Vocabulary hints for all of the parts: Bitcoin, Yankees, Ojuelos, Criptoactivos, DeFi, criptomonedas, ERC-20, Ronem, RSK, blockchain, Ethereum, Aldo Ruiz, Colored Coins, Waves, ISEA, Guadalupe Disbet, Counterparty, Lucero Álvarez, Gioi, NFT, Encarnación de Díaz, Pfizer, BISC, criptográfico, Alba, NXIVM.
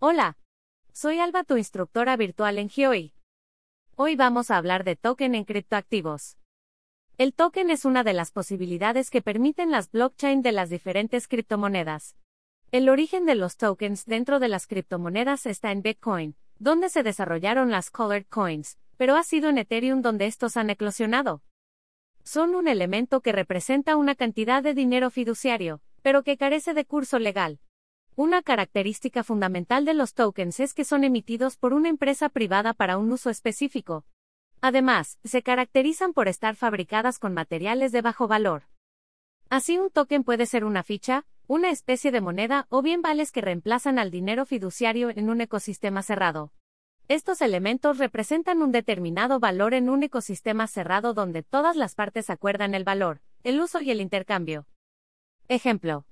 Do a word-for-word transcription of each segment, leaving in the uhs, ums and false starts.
Hola, soy Alba, tu instructora virtual en Gioi. Hoy vamos a hablar de token en criptoactivos. El token es una de las posibilidades que permiten las blockchain de las diferentes criptomonedas. El origen de los tokens dentro de las criptomonedas está en Bitcoin, donde se desarrollaron las colored coins, pero ha sido en Ethereum donde estos han eclosionado. Son un elemento que representa una cantidad de dinero fiduciario, pero que carece de curso legal. Una característica fundamental de los tokens es que son emitidos por una empresa privada para un uso específico. Además, se caracterizan por estar fabricadas con materiales de bajo valor. Así, un token puede ser una ficha, una especie de moneda o bien vales que reemplazan al dinero fiduciario en un ecosistema cerrado. Estos elementos representan un determinado valor en un ecosistema cerrado donde todas las partes acuerdan el valor, el uso y el intercambio. Ejemplo.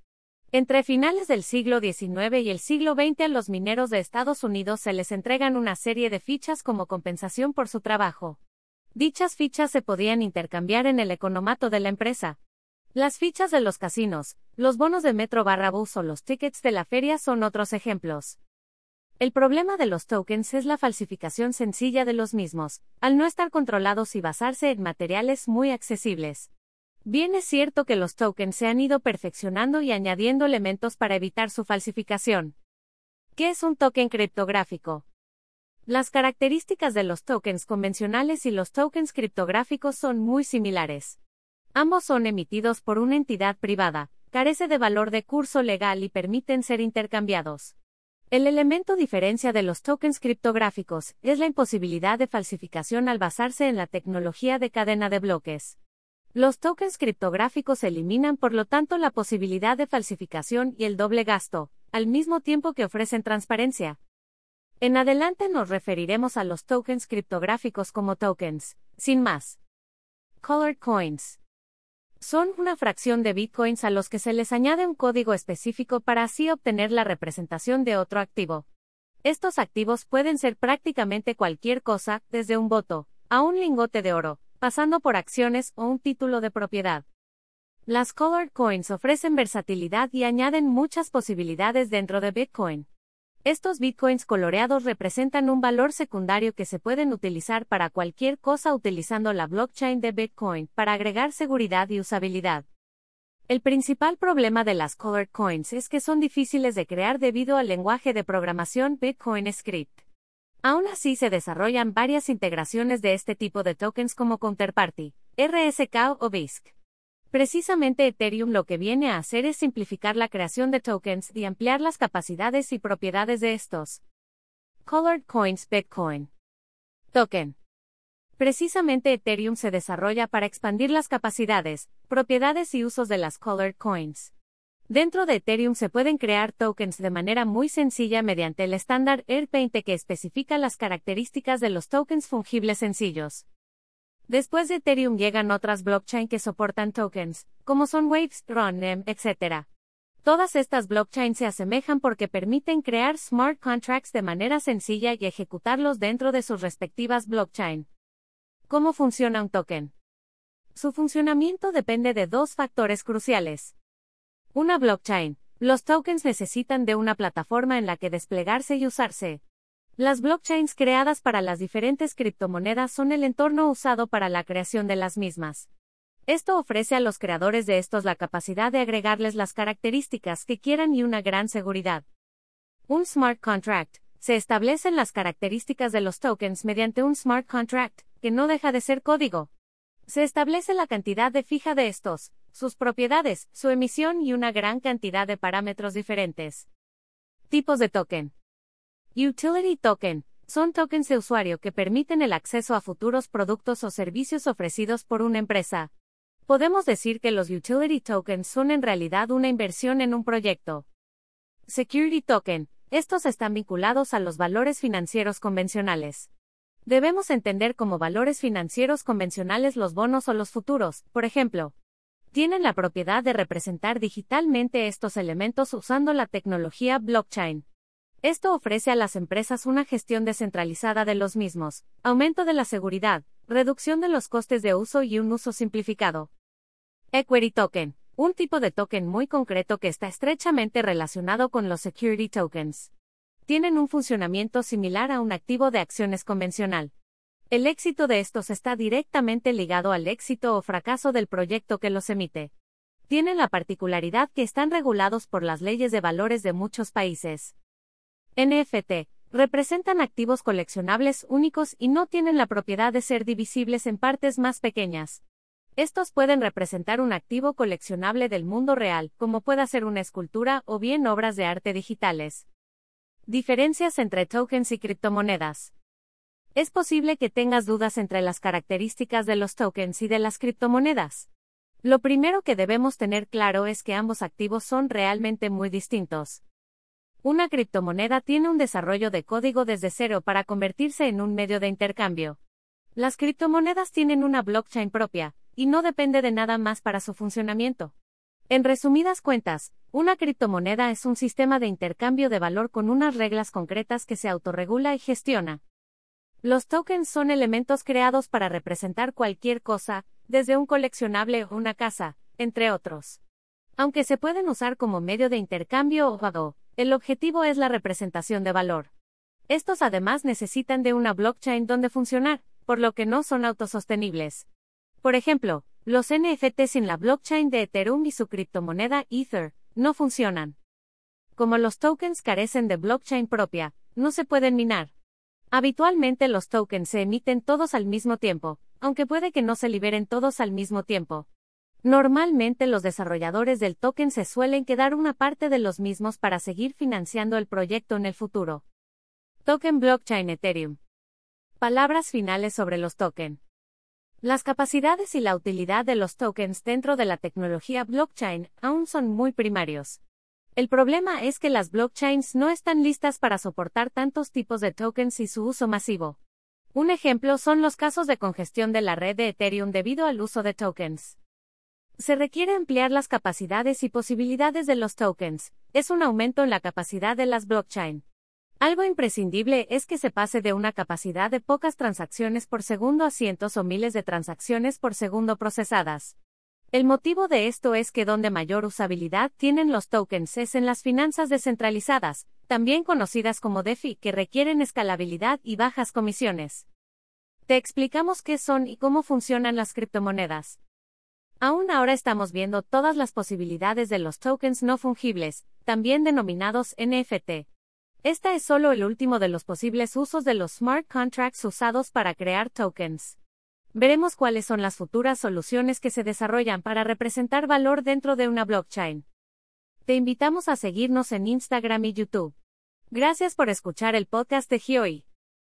Entre finales del siglo diecinueve y el siglo veinte a los mineros de Estados Unidos se les entregan una serie de fichas como compensación por su trabajo. Dichas fichas se podían intercambiar en el economato de la empresa. Las fichas de los casinos, los bonos de metro barra bus o los tickets de la feria son otros ejemplos. El problema de los tokens es la falsificación sencilla de los mismos, al no estar controlados y basarse en materiales muy accesibles. Bien es cierto que los tokens se han ido perfeccionando y añadiendo elementos para evitar su falsificación. ¿Qué es un token criptográfico? Las características de los tokens convencionales y los tokens criptográficos son muy similares. Ambos son emitidos por una entidad privada, carece de valor de curso legal y permiten ser intercambiados. El elemento diferencia de los tokens criptográficos es la imposibilidad de falsificación al basarse en la tecnología de cadena de bloques. Los tokens criptográficos eliminan por lo tanto la posibilidad de falsificación y el doble gasto, al mismo tiempo que ofrecen transparencia. En adelante nos referiremos a los tokens criptográficos como tokens, sin más. Colored coins. Son una fracción de bitcoins a los que se les añade un código específico para así obtener la representación de otro activo. Estos activos pueden ser prácticamente cualquier cosa, desde un voto, a un lingote de oro, pasando por acciones o un título de propiedad. Las colored coins ofrecen versatilidad y añaden muchas posibilidades dentro de Bitcoin. Estos bitcoins coloreados representan un valor secundario que se pueden utilizar para cualquier cosa utilizando la blockchain de Bitcoin para agregar seguridad y usabilidad. El principal problema de las colored coins es que son difíciles de crear debido al lenguaje de programación Bitcoin Script. Aún así se desarrollan varias integraciones de este tipo de tokens como Counterparty, R S K o B I S C. Precisamente Ethereum lo que viene a hacer es simplificar la creación de tokens y ampliar las capacidades y propiedades de estos. Colored Coins Bitcoin Token. Precisamente Ethereum se desarrolla para expandir las capacidades, propiedades y usos de las colored coins. Dentro de Ethereum se pueden crear tokens de manera muy sencilla mediante el estándar E R C veinte que especifica las características de los tokens fungibles sencillos. Después de Ethereum llegan otras blockchain que soportan tokens, como son Waves, Ronem, etcétera. Todas estas blockchains se asemejan porque permiten crear smart contracts de manera sencilla y ejecutarlos dentro de sus respectivas blockchain. ¿Cómo funciona un token? Su funcionamiento depende de dos factores cruciales. Una blockchain. Los tokens necesitan de una plataforma en la que desplegarse y usarse. Las blockchains creadas para las diferentes criptomonedas son el entorno usado para la creación de las mismas. Esto ofrece a los creadores de estos la capacidad de agregarles las características que quieran y una gran seguridad. Un smart contract. Se establecen las características de los tokens mediante un smart contract, que no deja de ser código. Se establece la cantidad de fija de estos, sus propiedades, su emisión y una gran cantidad de parámetros diferentes. Tipos de token. Utility token, son tokens de usuario que permiten el acceso a futuros productos o servicios ofrecidos por una empresa. Podemos decir que los utility tokens son en realidad una inversión en un proyecto. Security token, estos están vinculados a los valores financieros convencionales. Debemos entender como valores financieros convencionales los bonos o los futuros, por ejemplo. Tienen la propiedad de representar digitalmente estos elementos usando la tecnología blockchain. Esto ofrece a las empresas una gestión descentralizada de los mismos, aumento de la seguridad, reducción de los costes de uso y un uso simplificado. Equity token, un tipo de token muy concreto que está estrechamente relacionado con los security tokens. tienen un funcionamiento similar a un activo de acciones convencional. El éxito de estos está directamente ligado al éxito o fracaso del proyecto que los emite. Tienen la particularidad que están regulados por las leyes de valores de muchos países. N F T. Representan activos coleccionables únicos y no tienen la propiedad de ser divisibles en partes más pequeñas. Estos pueden representar un activo coleccionable del mundo real, como pueda ser una escultura o bien obras de arte digitales. Diferencias entre tokens y criptomonedas. Es posible que tengas dudas entre las características de los tokens y de las criptomonedas. Lo primero que debemos tener claro es que ambos activos son realmente muy distintos. Una criptomoneda tiene un desarrollo de código desde cero para convertirse en un medio de intercambio. Las criptomonedas tienen una blockchain propia, y no depende de nada más para su funcionamiento. En resumidas cuentas, una criptomoneda es un sistema de intercambio de valor con unas reglas concretas que se autorregula y gestiona. Los tokens son elementos creados para representar cualquier cosa, desde un coleccionable o una casa, entre otros. Aunque se pueden usar como medio de intercambio o pago, el objetivo es la representación de valor. Estos además necesitan de una blockchain donde funcionar, por lo que no son autosostenibles. Por ejemplo, los N F T sin la blockchain de Ethereum y su criptomoneda Ether no funcionan. Como los tokens carecen de blockchain propia, no se pueden minar. Habitualmente los tokens se emiten todos al mismo tiempo, aunque puede que no se liberen todos al mismo tiempo. Normalmente los desarrolladores del token se suelen quedar una parte de los mismos para seguir financiando el proyecto en el futuro. Token Blockchain Ethereum. Palabras finales sobre los tokens. Las capacidades y la utilidad de los tokens dentro de la tecnología blockchain aún son muy primarios. El problema es que las blockchains no están listas para soportar tantos tipos de tokens y su uso masivo. Un ejemplo son los casos de congestión de la red de Ethereum debido al uso de tokens. Se requiere ampliar las capacidades y posibilidades de los tokens, es un aumento en la capacidad de las blockchain. Algo imprescindible es que se pase de una capacidad de pocas transacciones por segundo a cientos o miles de transacciones por segundo procesadas. El motivo de esto es que donde mayor usabilidad tienen los tokens es en las finanzas descentralizadas, también conocidas como DeFi, que requieren escalabilidad y bajas comisiones. Te explicamos qué son y cómo funcionan las criptomonedas. Aún ahora estamos viendo todas las posibilidades de los tokens no fungibles, también denominados N F T. Este es solo el último de los posibles usos de los smart contracts usados para crear tokens. Veremos cuáles son las futuras soluciones que se desarrollan para representar valor dentro de una blockchain. Te invitamos a seguirnos en Instagram y YouTube. Gracias por escuchar el podcast de Gioi.